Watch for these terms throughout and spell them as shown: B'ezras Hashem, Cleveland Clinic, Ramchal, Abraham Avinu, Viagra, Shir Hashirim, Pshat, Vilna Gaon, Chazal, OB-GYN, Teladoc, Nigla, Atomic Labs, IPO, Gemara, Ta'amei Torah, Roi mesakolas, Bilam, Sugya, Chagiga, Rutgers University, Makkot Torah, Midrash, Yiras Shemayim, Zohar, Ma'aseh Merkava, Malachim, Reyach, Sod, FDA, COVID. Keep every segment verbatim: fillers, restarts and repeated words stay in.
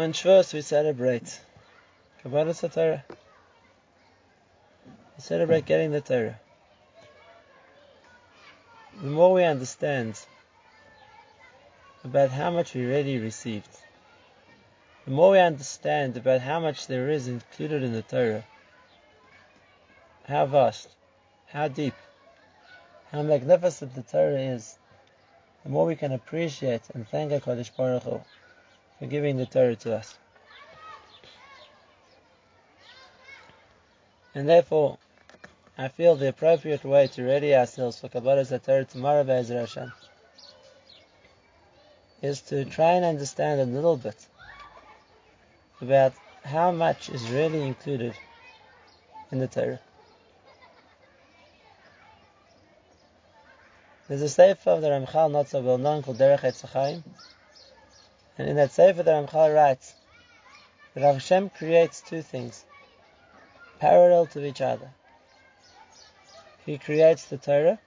On Shavuos we celebrate Kabbalas HaTorah. We celebrate getting the Torah. The more we understand about how much we really received, the more we understand about how much there is included in the Torah, how vast, how deep, how magnificent the Torah is, the more we can appreciate and thank HaKadosh Baruch Hu for giving the Torah to us. And therefore, I feel the appropriate way to ready ourselves for Kabbalas HaTorah tomorrow B'ezras Hashem is to try and understand a little bit about how much is really included in the Torah. There's a sefer of the Ramchal, not so well known, called Derech Eitz Chaim, and in that sefer the Ramchal writes that Hashem creates two things parallel to each other. He creates the Torah,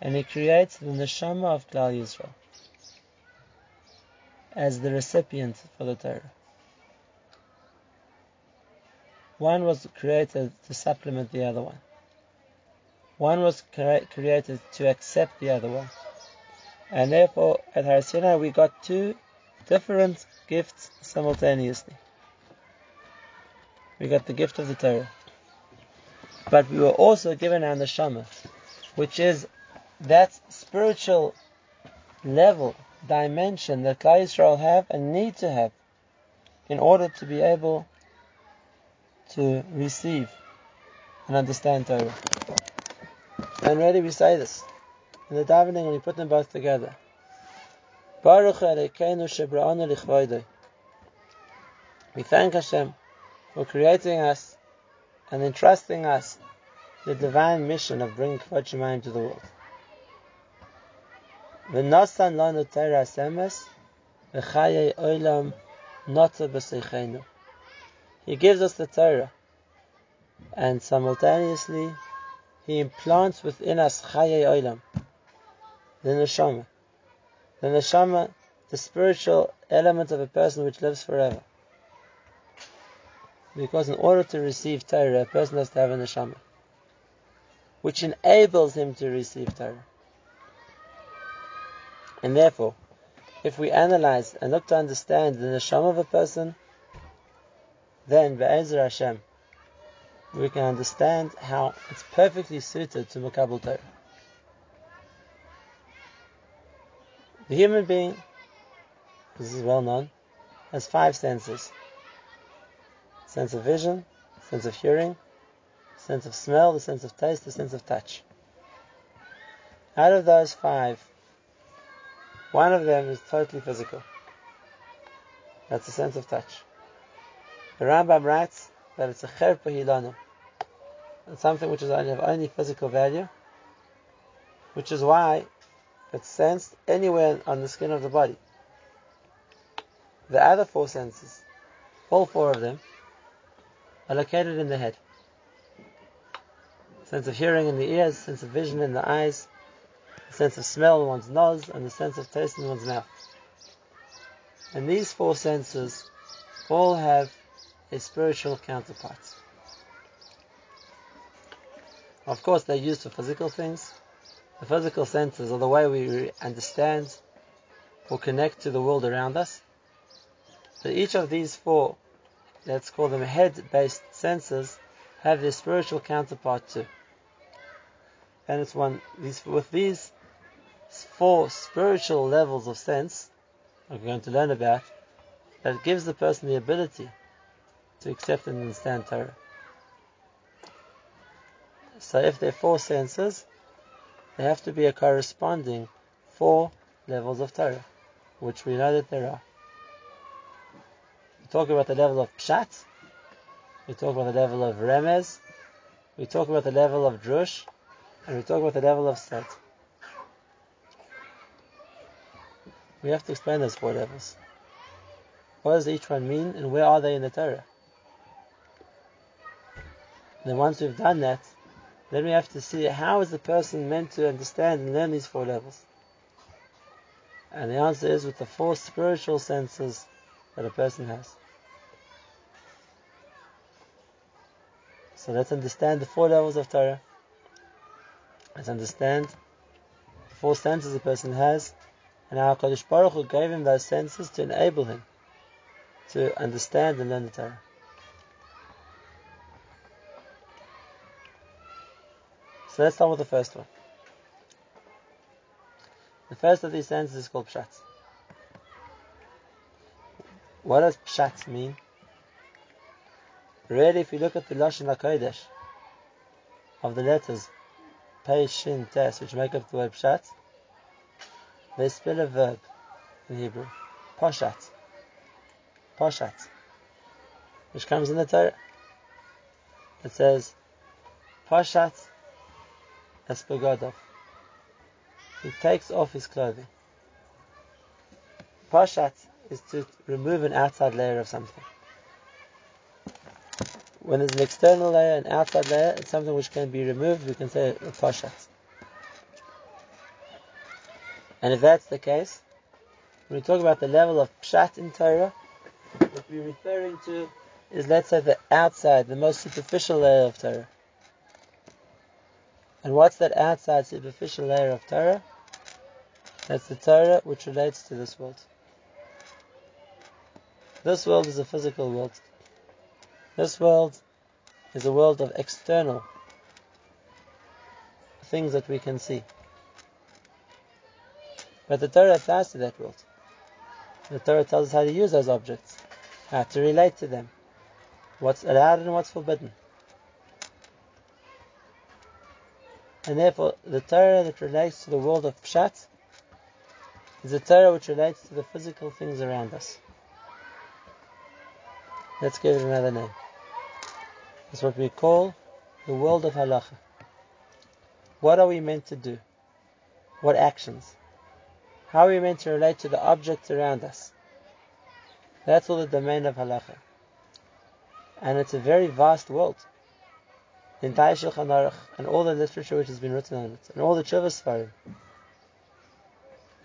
and He creates the Neshama of Klal Yisrael as the recipient for the Torah. One was created to supplement the other one. One was cre- created to accept the other one. And therefore, at Har Sinai, we got two different gifts simultaneously. We got the gift of the Torah. But we were also given our neshama, which is that spiritual level, dimension that Klal Yisrael have and need to have in order to be able to receive and understand Torah. And really we say this in the davening when we put them both together. Baruch Elokeinu shebra'anu lichvoidoi. We thank Hashem for creating us and entrusting us the divine mission of bringing Kvod Shemayim to the world. V'nasan lanu Torah hasemes v'chayei olam nata b'seicheinu. He gives us the Torah, and simultaneously He implants within us chayei olam, the neshama, the neshama, the spiritual element of a person which lives forever. Because in order to receive Torah, a person has to have a neshama, which enables him to receive Torah. And therefore, if we analyze and look to understand the neshama of a person, then Be'ezras Hashem, we can understand how it's perfectly suited to Makabel Torah. The human being, this is well known, has five senses. Sense of vision, sense of hearing, sense of smell, the sense of taste, the sense of touch. Out of those five, one of them is totally physical. That's the sense of touch. The Rambam writes that it's a cherpa hilana. It's something which is only, of only physical value, which is why it's sensed anywhere on the skin of the body. The other four senses, all four of them, are located in the head. Sense of hearing in the ears, sense of vision in the eyes, sense of smell in one's nose, and the sense of taste in one's mouth. And these four senses all have a spiritual counterpart. Of course, they're used for physical things. The physical senses are the way we understand or connect to the world around us. But each of these four, let's call them head-based senses, have their spiritual counterpart too. And it's one, these, with these four spiritual levels of sense, we're going to learn about, that gives the person the ability to accept and understand Torah. So if there are four senses, there have to be a corresponding four levels of Torah, which we know that there are. We talk about the level of Pshat, we talk about the level of Remez, we talk about the level of Drush, and we talk about the level of Sod. We have to explain those four levels. What does each one mean, and where are they in the Torah? Then once we've done that, then we have to see how is the person meant to understand and learn these four levels. And the answer is with the four spiritual senses that a person has. So let's understand the four levels of Torah. Let's understand the four senses a person has, and how HaKadosh Baruch Hu gave him those senses to enable him to understand and learn the Torah. So let's start with the first one. The first of these senses is called Pshat. What does Pshat mean? Really, if you look at the Lashon HaKodesh of the letters Pei, Shin, Tes, which make up the word Pshat, they spell a verb in Hebrew, Poshat, Poshat, which comes in the Torah. It says, Poshat Esbogadov. He takes off his clothing. Poshat is to remove an outside layer of something. When there's an external layer, an outside layer, it's something which can be removed, we can say a poshat. And if that's the case, when we talk about the level of pshat in Torah, what we're referring to is, let's say, the outside, the most superficial layer of Torah. And what's that outside superficial layer of Torah? That's the Torah which relates to this world. This world is a physical world. This world is a world of external things that we can see. But the Torah applies to that world. The Torah tells us how to use those objects, how to relate to them, what's allowed and what's forbidden. And therefore, the Torah that relates to the world of Pshat is the Torah which relates to the physical things around us. Let's give it another name. It's what we call the world of Halacha. What are we meant to do? What actions? How are we meant to relate to the objects around us? That's all the domain of Halacha. And it's a very vast world. The entire Shulchan Aruch and all the literature which has been written on it, and all the Tshuva Sepharim,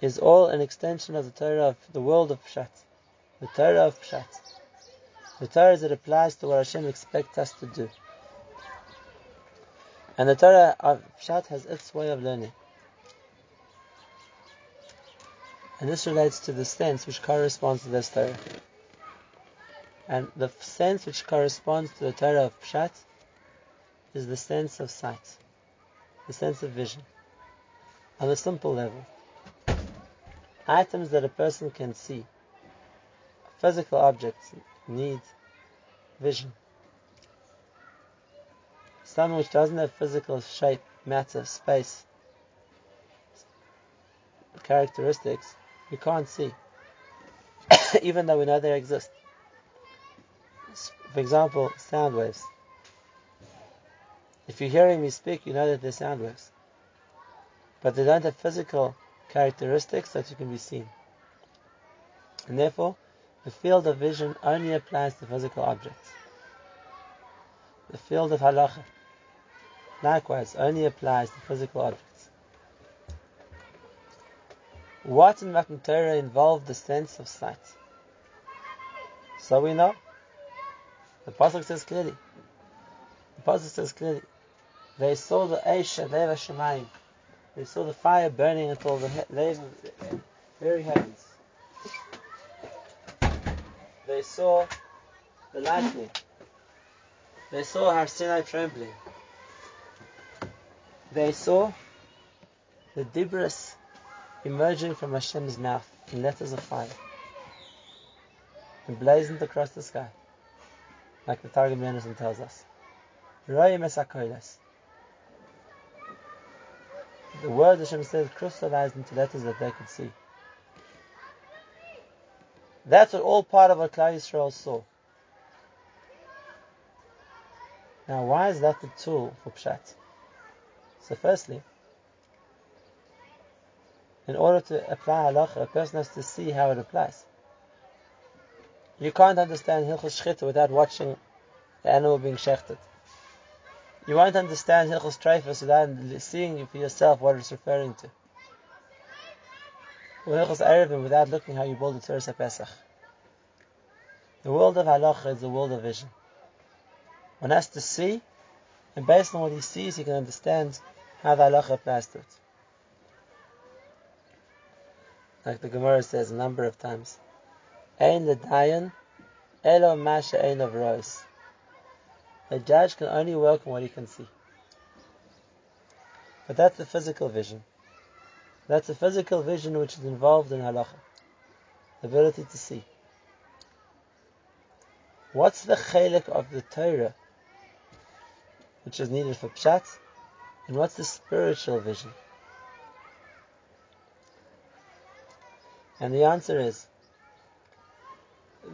is all an extension of the Torah of the world of Pshat, the Torah of Pshat, the Torah that applies to what Hashem expects us to do. And the Torah of Pshat has its way of learning, and this relates to the sense which corresponds to this Torah. And the sense which corresponds to the Torah of Pshat is the sense of sight, the sense of vision, on a simple level. Items that a person can see, physical objects, need vision. Something which doesn't have physical shape, matter, space, characteristics, we can't see, even though we know they exist. For example, sound waves. If you're hearing me speak, you know that they're sound waves. But they don't have physical characteristics that you can be seen. And therefore, the field of vision only applies to physical objects. The field of halacha, likewise, only applies to physical objects. What in Makkot Torah involved the sense of sight? So we know. The pasuk says clearly. The pasuk says clearly. They saw the Eish Leva Shemayim. They saw the fire burning until the he- very heavens. They saw the lightning. They saw Har Sinai trembling. They saw the Dibros emerging from Hashem's mouth in letters of fire, emblazoned across the sky, like the Targum Yonasan tells us. Roi mesakolas. The word Hashem said crystallized into letters that they could see. That's what all part of what Klal Yisrael saw. Now, why is that the tool for Pshat? So, firstly, in order to apply halacha, a person has to see how it applies. You can't understand Hilchos Shechita without watching the animal being shechted. You won't understand Hilchos Treifus without seeing for yourself what it's referring to. Or Hilchos Eruvin without looking how you build a Tzuras HaPesach. The world of Halacha is the world of vision. One has to see, and based on what he sees, he can understand how the Halacha applies to it. Like the Gemara says a number of times, Ein l'dayan, elo ma she'ein of rois. The judge can only work on what he can see. But that's the physical vision. That's the physical vision which is involved in Halacha. The ability to see. What's the chelik of the Torah which is needed for Pshat? And what's the spiritual vision? And the answer is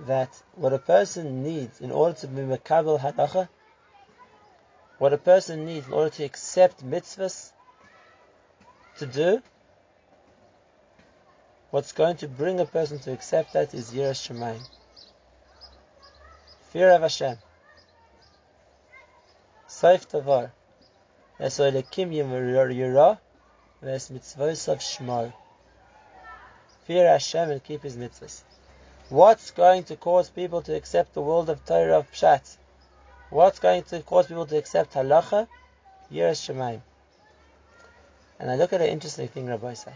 that what a person needs in order to be makabel halacha, what a person needs in order to accept mitzvahs, to do, what's going to bring a person to accept that is Yiras Shemayim. Fear of Hashem. Saif Tavar. That's why Lekim Yirah Ves Mitzvos of Shmor. Fear Hashem and keep His mitzvahs. What's going to cause people to accept the world of Torah of Pshat? What's going to cause people to accept Halacha? Yiras Shemayim. And I look at an interesting thing, Rabbi say.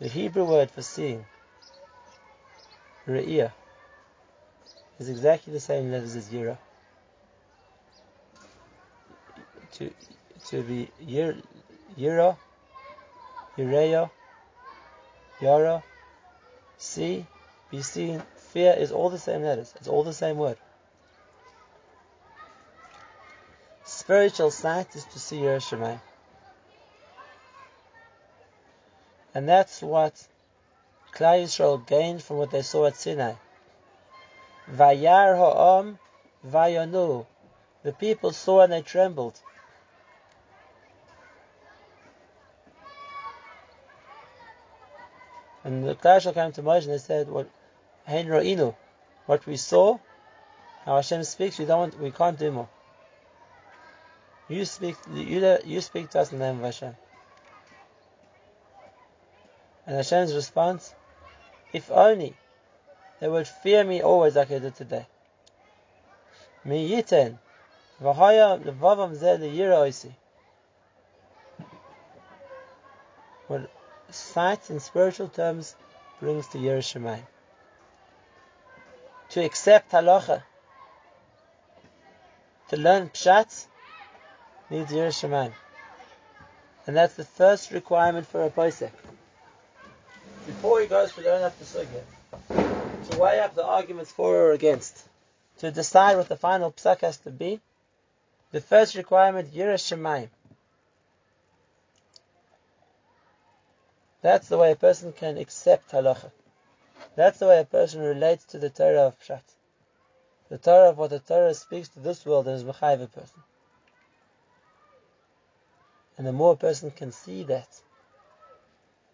The Hebrew word for seeing, Re'iyah, is exactly the same letters as Yira. To to be Yira, Yireyo, Yara, see, be seen, fear is all the same letters. It's all the same word. Spiritual sight is to see Yiras Shemayim. And that's what Klal Yisrael gained from what they saw at Sinai. Vayar ha'am vayanu. The people saw and they trembled. And the Klal Yisrael came to Moshe and they said, "What hein ro'inu? What we saw, how Hashem speaks, we don't want, we can't do more. You speak, you, you speak to us in the name of Hashem." And Hashem's response, if only they would fear me always like they did today. Mi yiten, v'haya levavam zeh leyira oisi. What sight in spiritual terms brings to Yiras Shemayim. To accept halacha, to learn pshat, needs Yiras Shemayim. And that's the first requirement for a posek. Before he goes to learn up the sugya, to weigh up the arguments for or against, to decide what the final psak has to be, the first requirement, Yiras Shemayim. That's the way a person can accept halacha. That's the way a person relates to the Torah of Pshat. The Torah of what the Torah speaks to this world and is mechayev a person. And the more a person can see that,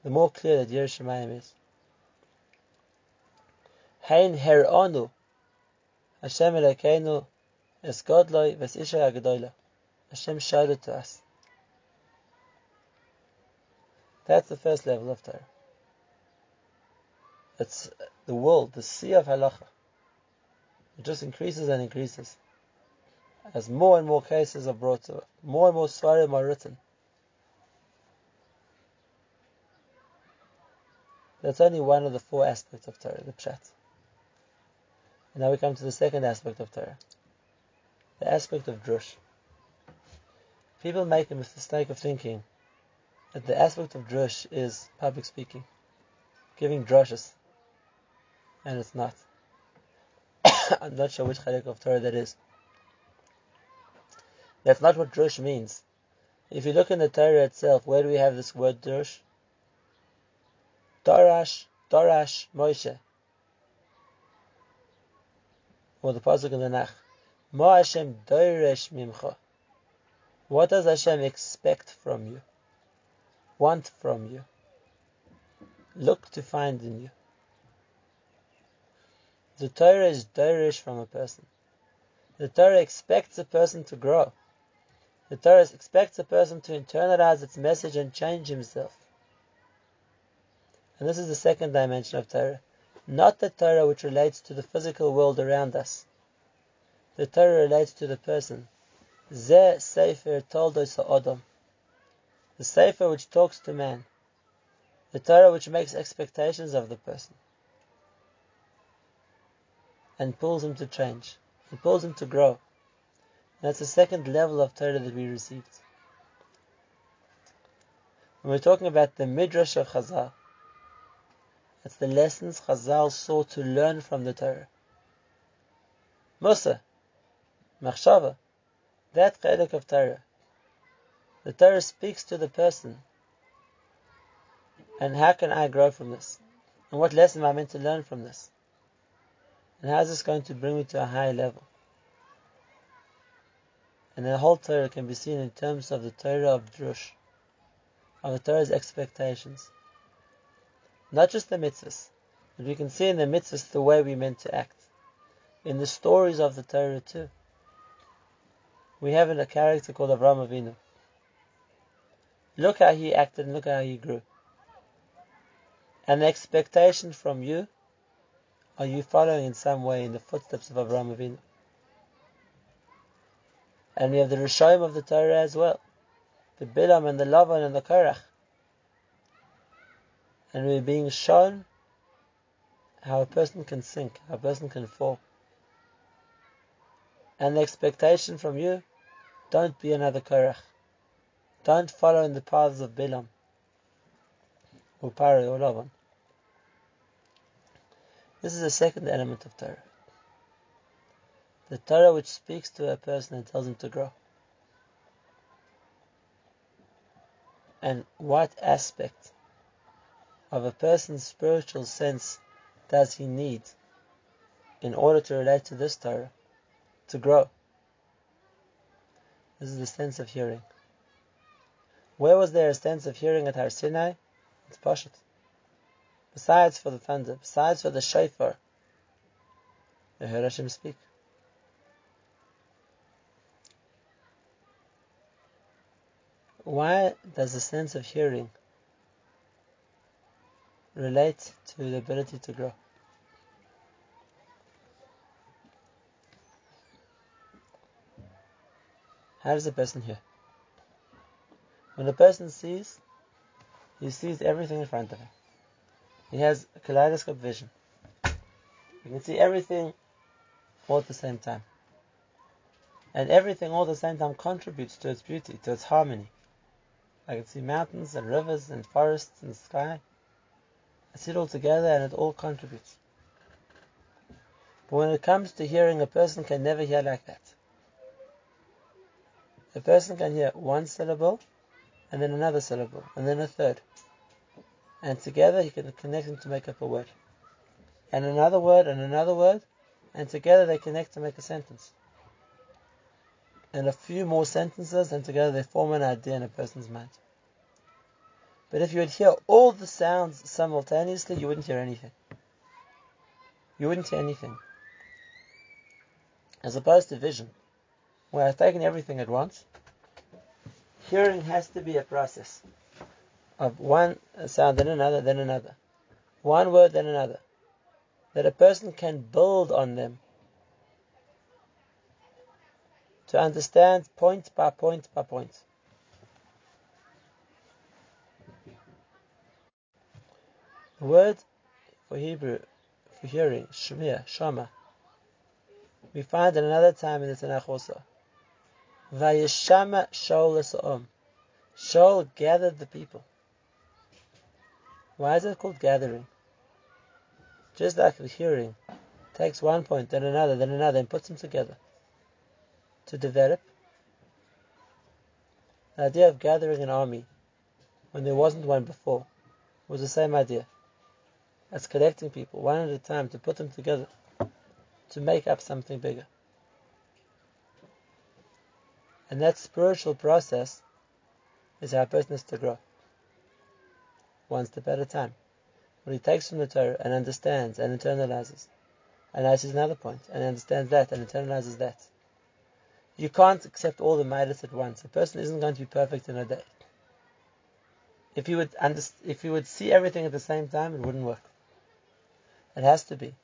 the more clear that Yiras Shemayim is. Hein her'anu Hashem Elokeinu es godloi ves isha ha'gedola. Hashem showed it to us. That's the first level of Torah. It's the world, the sea of halacha. It just increases and increases as more and more cases are brought to it. More and more svarim are written. That's only one of the four aspects of Torah, the Pshat. And now we come to the second aspect of Torah, the aspect of Drush. People make the mistake of thinking that the aspect of Drush is public speaking, giving drushes, and it's not. I'm not sure which Chalek of Torah that is. That's not what Drush means. If you look in the Torah itself, where do we have this word Drush? Darash, Darash, Moshe. Or the pasuk in the Tanakh. Ma Hashem Doresh Mimcha. What does Hashem expect from you? Want from you? Look to find in you. The Torah is Doresh from a person. The Torah expects a person to grow. The Torah expects a person to internalize its message and change himself. And this is the second dimension of Torah. not the Torah which relates to the physical world around us. The Torah relates to the person. Ze Sefer Toldos HaAdam, the Sefer which talks to man, the Torah which makes expectations of the person and pulls him to change, it pulls him to grow. And that's the second level of Torah that we received. When we're talking about the Midrash of Chazal, that's the lessons Chazal sought to learn from the Torah. Musa, Machshava, that Chedek of Torah. The Torah speaks to the person. And how can I grow from this? And what lesson am I meant to learn from this? And how is this going to bring me to a higher level? And the whole Torah can be seen in terms of the Torah of Drush, of the Torah's expectations. Not just the mitzvahs, but we can see in the mitzvahs the way we're meant to act. In the stories of the Torah too. We have a character called Abraham Avinu. Look how he acted and look how he grew. And the expectation from you, are you following in some way in the footsteps of Abraham Avinu? And we have the Rishonim of the Torah as well. The Bilam and the Lavan and the Korach. And we're being shown how a person can sink, how a person can fall. And the expectation from you, don't be another Korach. Don't follow in the paths of Bilam, or Paro, or Lavan. This is the second element of Torah. The Torah which speaks to a person and tells him to grow. And what aspect of a person's spiritual sense does he need in order to relate to this Torah, to grow? This is the sense of hearing. Where was there a sense of hearing at Har Sinai? It's Pshat. Besides for the thunder, besides for the shofar, they heard Hashem speak. Why does the sense of hearing relate to the ability to grow? How does a person hear? When a person sees, he sees everything in front of him. He has a kaleidoscope vision. He can see everything all at the same time. And everything all at the same time contributes to its beauty, to its harmony. I can see mountains and rivers and forests and sky. I see it all together and it all contributes. But when it comes to hearing, a person can never hear like that. A person can hear one syllable and then another syllable and then a third. And together he can connect them to make up a word. And another word and another word, and together they connect to make a sentence. And a few more sentences, and together they form an idea in a person's mind. But if you would hear all the sounds simultaneously, you wouldn't hear anything. You wouldn't hear anything. As opposed to vision, where I've taken everything at once, hearing has to be a process of one sound, then another, then another. One word, then another. That a person can build on them. To understand point by point by point. The word for Hebrew, for hearing, shmiya, shama, we find at another time in the Tanakh also. Vayeshama Shaul Esa'om. Shaul gathered the people. Why is it called gathering? Just like the hearing takes one point, then another, then another, and puts them together. To develop the idea of gathering an army when there wasn't one before was the same idea as collecting people one at a time to put them together to make up something bigger. And that spiritual process is how a person has to grow, one step at a time. What he takes from the Torah and understands and internalizes, and that's another point, and understands that and internalizes that. You can't accept all the midas at once. A person isn't going to be perfect in a day. If you would underst- if you would see everything at the same time, it wouldn't work. It has to be.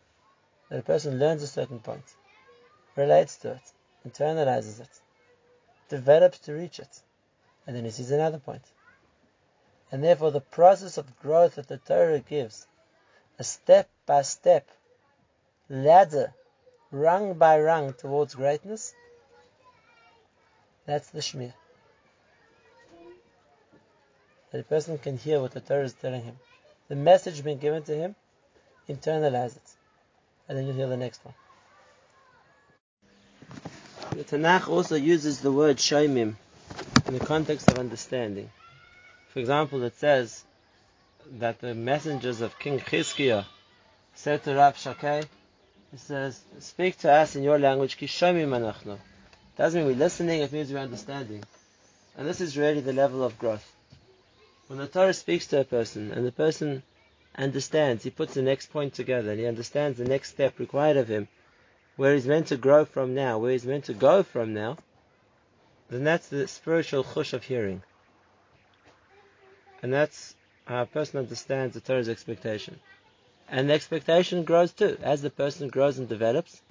That a person learns a certain point, relates to it, internalizes it, develops to reach it, and then he sees another point. And therefore the process of growth that the Torah gives, a step-by-step ladder, rung by rung towards greatness, that's the Shmir. That a person can hear what the Torah is telling him. The message being given to him, internalize it. And then you'll hear the next one. The Tanakh also uses the word Shaymim in the context of understanding. For example, it says that the messengers of King Chizkiah said to Rav Shakeh, it says, speak to us in your language, ki shaymim anachnu. It doesn't mean we're listening, it means we're understanding. And this is really the level of growth. When the Torah speaks to a person, and the person understands, he puts the next point together, and he understands the next step required of him, where he's meant to grow from now, where he's meant to go from now, then that's the spiritual chush of hearing. And that's how a person understands the Torah's expectation. And the expectation grows too. As the person grows and develops,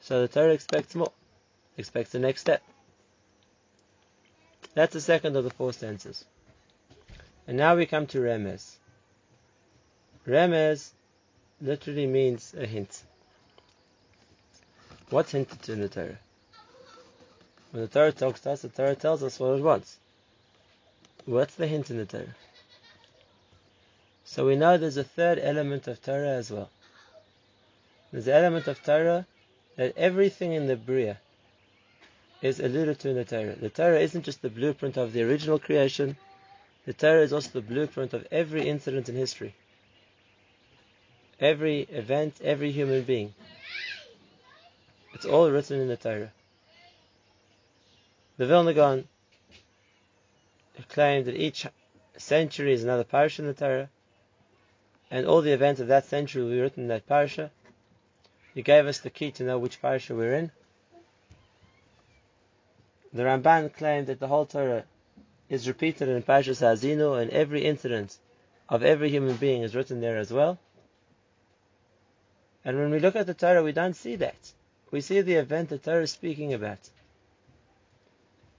so the Torah expects more, expects the next step. That's the second of the four senses. And now we come to Remez. Remez literally means a hint. What's hinted to in the Torah? When the Torah talks to us, the Torah tells us what it wants. What's the hint in the Torah? So we know there's a third element of Torah as well. There's the element of Torah that everything in the Bria is alluded to in the Torah. The Torah isn't just the blueprint of the original creation. The Torah is also the blueprint of every incident in history. Every event, every human being. It's all written in the Torah. The Vilna Gaon claimed that each century is another parsha in the Torah. And all the events of that century will be written in that parasha. You gave us the key to know which parasha we're in. The Ramban claimed that the whole Torah is repeated in Parashas Hazinu, and every incident of every human being is written there as well. And when we look at the Torah, we don't see that. We see the event the Torah is speaking about.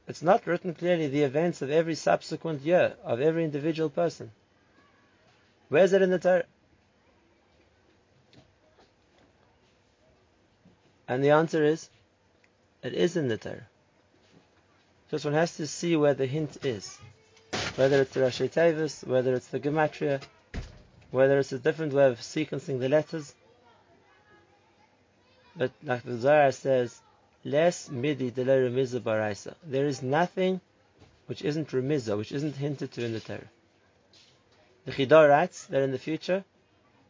It's not written clearly the events of every subsequent year, of every individual person. Where is it in the Torah? And the answer is, it is in the Torah. Just one has to see where the hint is. Whether it's the Rashi Tevis, whether it's the Gematria, whether it's a different way of sequencing the letters. But like the Zohar says, less midi de la remizah baraisa. There is nothing which isn't remizah, which isn't hinted to in the Torah. The Chidor writes that in the future,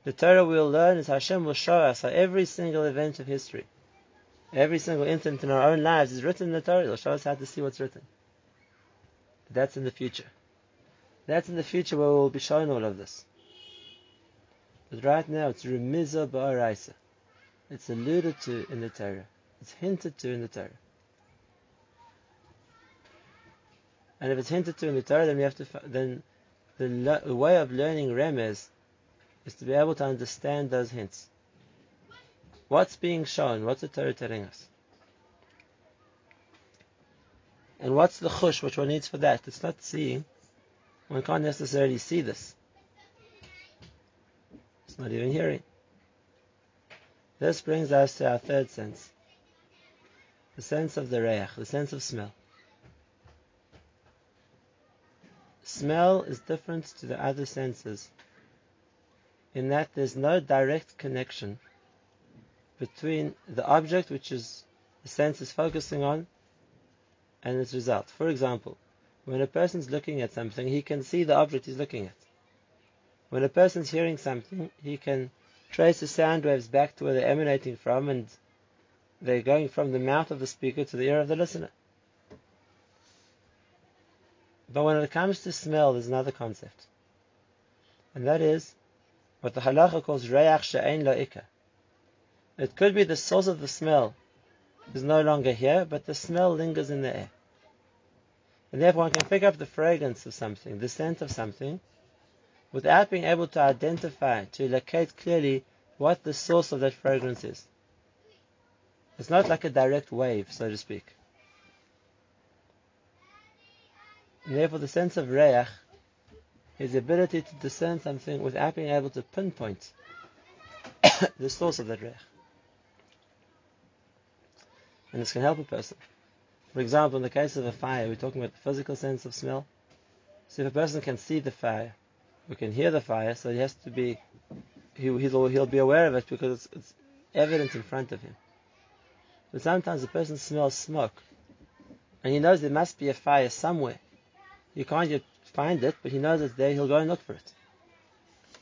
the Torah we'll learn is Hashem will show us how every single event of history, every single incident in our own lives is written in the Torah. It'll show us how to see what's written. But that's in the future. That's in the future where we'll be shown all of this. But right now, it's Remizah Ba'araisa. It's alluded to in the Torah. It's hinted to in the Torah. And if it's hinted to in the Torah, then we have to then. The, le- the way of learning Remez is to be able to understand those hints. What's being shown? What's the Torah telling us? And what's the chush which one needs for that? It's not seeing. One can't necessarily see this. It's not even hearing. This brings us to our third sense. The sense of the Reyach, the sense of smell. Smell is different to the other senses in that there's no direct connection between the object which is the sense is focusing on and its result. For example, when a person's looking at something, he can see the object he's looking at. When a person's hearing something, he can trace the sound waves back to where they're emanating from, and they're going from the mouth of the speaker to the ear of the listener. But when it comes to smell, there's another concept. And that is what the Halacha calls Reyach she'ein lo ikar. It could be the source of the smell is no longer here, but the smell lingers in the air. And therefore one can pick up the fragrance of something, the scent of something, without being able to identify, to locate clearly what the source of that fragrance is. It's not like a direct wave, so to speak. And therefore the sense of Reyach is the ability to discern something without being able to pinpoint the source of that Reyach. And this can help a person. For example, in the case of a fire, we're talking about the physical sense of smell. So if a person can see the fire, we can hear the fire, so he has to be, he, he'll, he'll be aware of it because it's, it's evident in front of him. But sometimes a person smells smoke, and he knows there must be a fire somewhere. He can't yet find it, but he knows it's there, he'll go and look for it.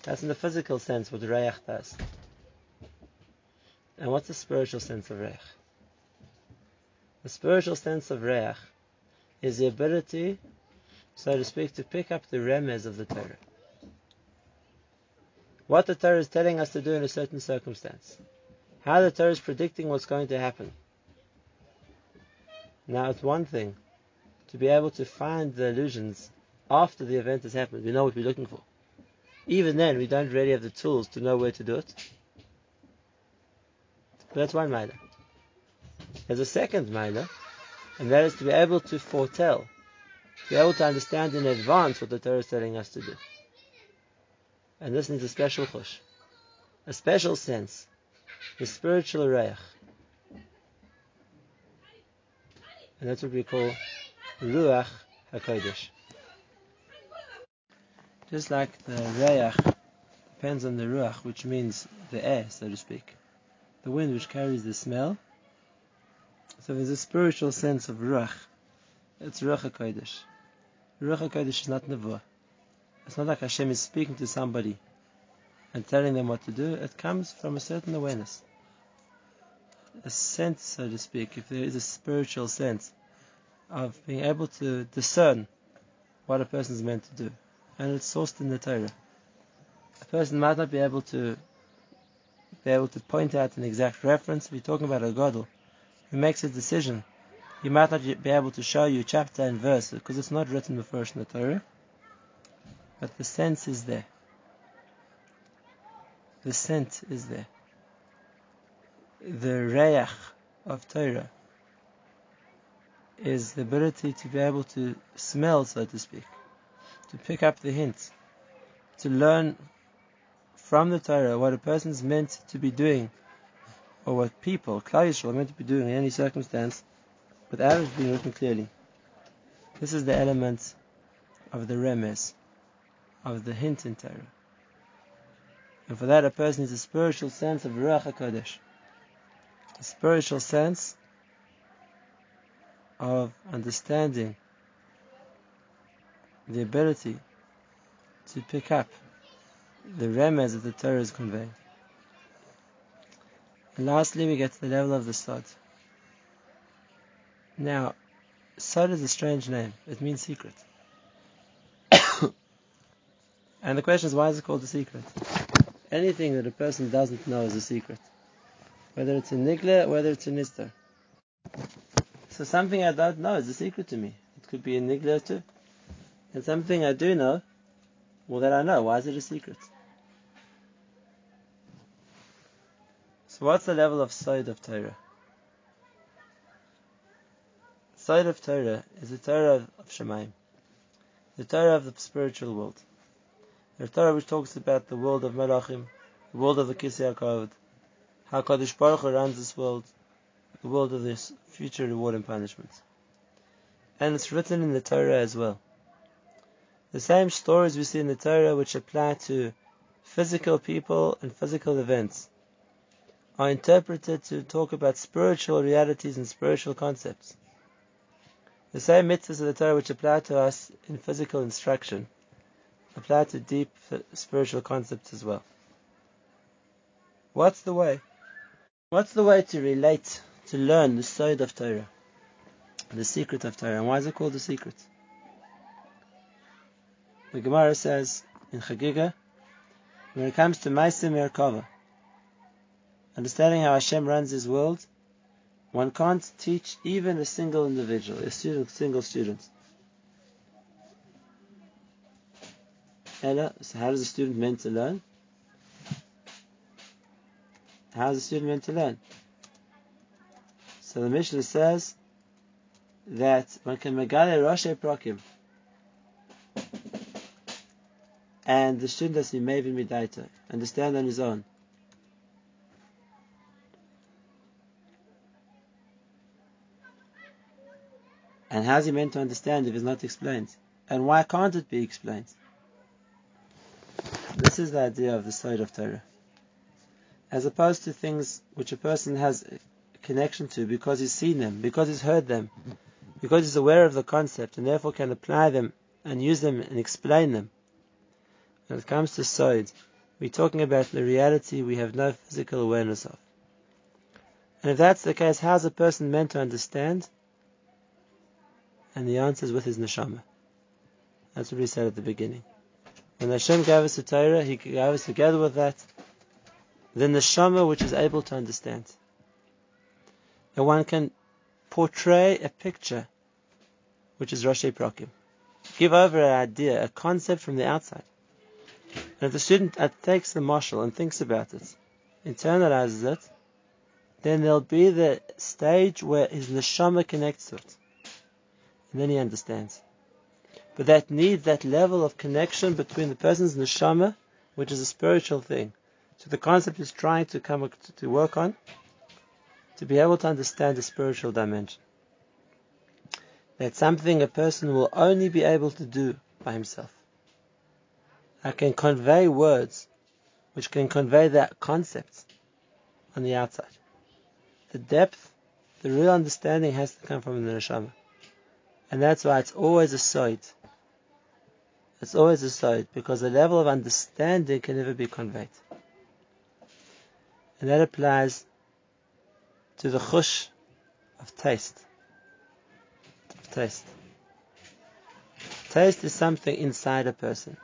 That's in the physical sense what Reyach does. And what's the spiritual sense of Reyach? The spiritual sense of Reyach is the ability, so to speak, to pick up the Remez of the Torah. What the Torah is telling us to do in a certain circumstance. How the Torah is predicting what's going to happen. Now it's one thing to be able to find the allusions after the event has happened. We know what we're looking for. Even then we don't really have the tools to know where to do it. But that's one maila. There's a second maila, and that is to be able to foretell, to be able to understand in advance what the Torah is telling us to do. And this needs a special chush, a special sense, the spiritual Reyach. And that's what we call Ruach hakodesh. Just like the Reyach depends on the Ruach, which means the air, so to speak, the wind which carries the smell. So there's a spiritual sense of Ruach. It's Ruach HaKodesh. Ruach HaKodesh is not Nevuah. It's not like Hashem is speaking to somebody and telling them what to do. It comes from a certain awareness. A sense, so to speak, if there is a spiritual sense of being able to discern what a person is meant to do. And it's sourced in the Torah. A person might not be able to be able to point out an exact reference. We're talking about a Gadol who makes a decision. He might not be able to show you chapter and verse because it's not written before in the Torah, but the sense is there. The scent is there. The Reyach of Torah is the ability to be able to smell, so to speak, to pick up the hints, to learn from the Torah what a person is meant to be doing, or what people, Klal Yisrael, are meant to be doing in any circumstance without it being written clearly. This is the element of the Remez, of the hint in Torah. And for that a person needs a spiritual sense of Ruach HaKodesh, a spiritual sense of understanding the ability to pick up the Remez that the Torah is conveying. And lastly, we get to the level of the Sod. Now, Sod is a strange name. It means secret. And the question is, why is it called a secret? Anything that a person doesn't know is a secret. Whether it's a nigla, whether it's a nistar. So something I don't know is a secret to me. It could be a nigla too. And something I do know, well, that I know, why is it a secret? So what's the level of Sod of Torah? Sod of Torah is the Torah of Shemayim, the Torah of the spiritual world, the Torah which talks about the world of Malachim, the world of the Kisei HaKavod, how HaKadosh Baruch Hu runs this world, the world of this future reward and punishment. And it's written in the Torah as well. The same stories we see in the Torah which apply to physical people and physical events are interpreted to talk about spiritual realities and spiritual concepts. The same mitzvahs of the Torah which apply to us in physical instruction apply to deep spiritual concepts as well. What's the way? What's the way to relate, to learn the Sod of Torah, the secret of Torah? And why is it called the secret? The Gemara says in Chagiga, when it comes to Ma'aseh Merkava, understanding how Hashem runs His world, one can't teach even a single individual, a student, single student. Ella, so how is a student meant to learn? How is the student meant to learn? So the Mishnah says that one can megale Rosh Prakim, and the student has to be made in midaita, understand on his own. And how is he meant to understand if it's not explained? And why can't it be explained? This is the idea of the Sod of Torah. As opposed to things which a person has a connection to because he's seen them, because he's heard them, because he's aware of the concept and therefore can apply them and use them and explain them. When it comes to Sod, we're talking about the reality we have no physical awareness of. And if that's the case, how is a person meant to understand? And the answer is with his Neshama. That's what we said at the beginning. When Hashem gave us the Torah, He gave us together with that the Neshama which is able to understand. And one can portray a picture which is Rosh Prakim. Give over an idea, a concept from the outside. And if the student takes the marshal and thinks about it, internalizes it, then there'll be the stage where his Neshama connects to it. And then he understands. But that needs that level of connection between the person's neshama, which is a spiritual thing, so the concept is trying to come to work on, to be able to understand the spiritual dimension. That's something a person will only be able to do by himself. I can convey words which can convey that concept on the outside. The depth, the real understanding has to come from the neshama. And that's why it's always a sod. It's always a sod, because the level of understanding can never be conveyed. And that applies to the chush of taste. Of taste. Taste is something inside a person.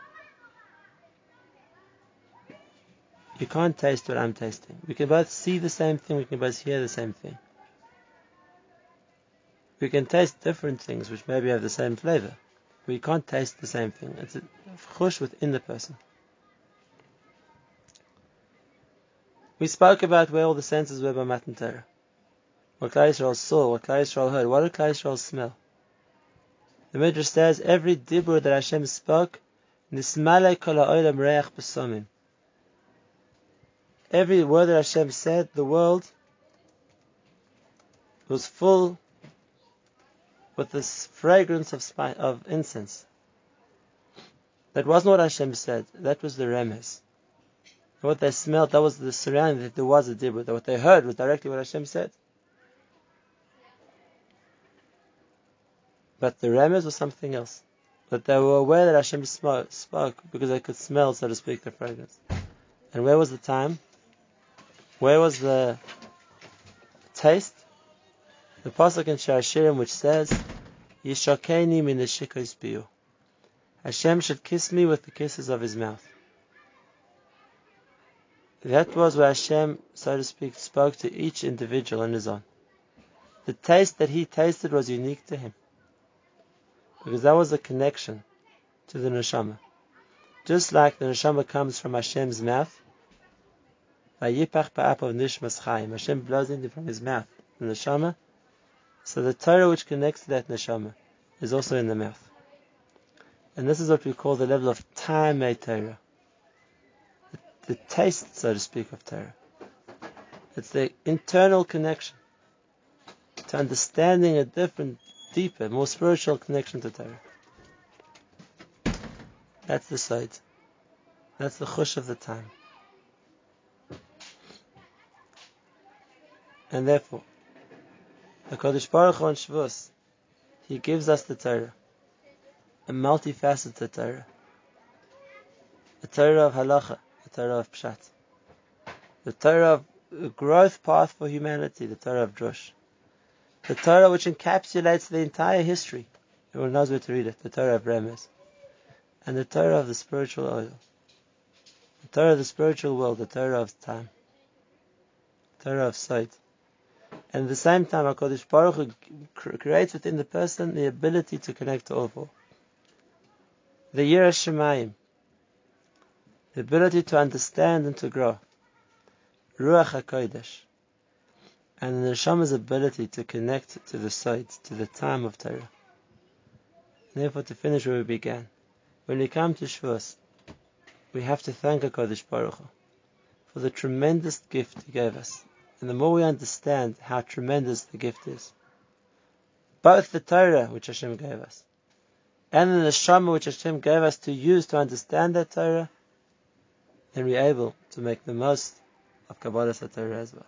You can't taste what I'm tasting. We can both see the same thing, we can both hear the same thing. We can taste different things which maybe have the same flavor. We can't taste the same thing. It's a chush within the person. We spoke about where all the senses were by Matan Torah. What Klal Yisrael saw, what Klal Yisrael heard, what did Klal Yisrael smell? The Midrash says every dibur that Hashem spoke, Nismalei kol ha'olam reyach b'somim. Every word that Hashem said, the world was full with this fragrance of, spice, of incense. That wasn't what Hashem said. That was the Remez. And what they smelled, that was the surrounding, that there was a dibur. What they heard was directly what Hashem said. But the Remez was something else. But they were aware that Hashem spoke because they could smell, so to speak, the fragrance. And where was the time? Where was the taste? The pasuk in Shir Hashirim which says, "Yishakeni min neshikos biyu," Hashem should kiss me with the kisses of His mouth. That was where Hashem, so to speak, spoke to each individual on his own. The taste that he tasted was unique to him, because that was a connection to the neshama. Just like the neshama comes from Hashem's mouth, "Vayipach ba'apav nishmas chayim," Hashem blows into from His mouth the neshama. So the Torah which connects to that neshama is also in the mouth. And this is what we call the level of Ta'amei Torah. The, the taste, so to speak, of Torah. It's the internal connection to understanding a different, deeper, more spiritual connection to Torah. That's the sod. That's the chush of the time. And therefore, HaKadosh Baruch Hu on Shavuos, He gives us the Torah, a multifaceted Torah, a Torah of Halacha, a Torah of Pshat, the Torah of the growth path for humanity, the Torah of Drush, the Torah which encapsulates the entire history, everyone knows where to read it, the Torah of Remez, and the Torah of the spiritual oil, the Torah of the spiritual world, the Torah of time, the Torah of Sod. And at the same time, HaKadosh Baruch Hu creates within the person the ability to connect to all four. The Yiras Shemayim, the ability to understand and to grow. Ruach hakodesh, and the Neshama's ability to connect to the Sod, to the time of Torah. And therefore, to finish where we began, when we come to Shavuos, we have to thank HaKadosh Baruch Hu for the tremendous gift He gave us. And the more we understand how tremendous the gift is, both the Torah which Hashem gave us, and the Neshama which Hashem gave us to use to understand that Torah, then we're able to make the most of Kabbalas HaTorah as well.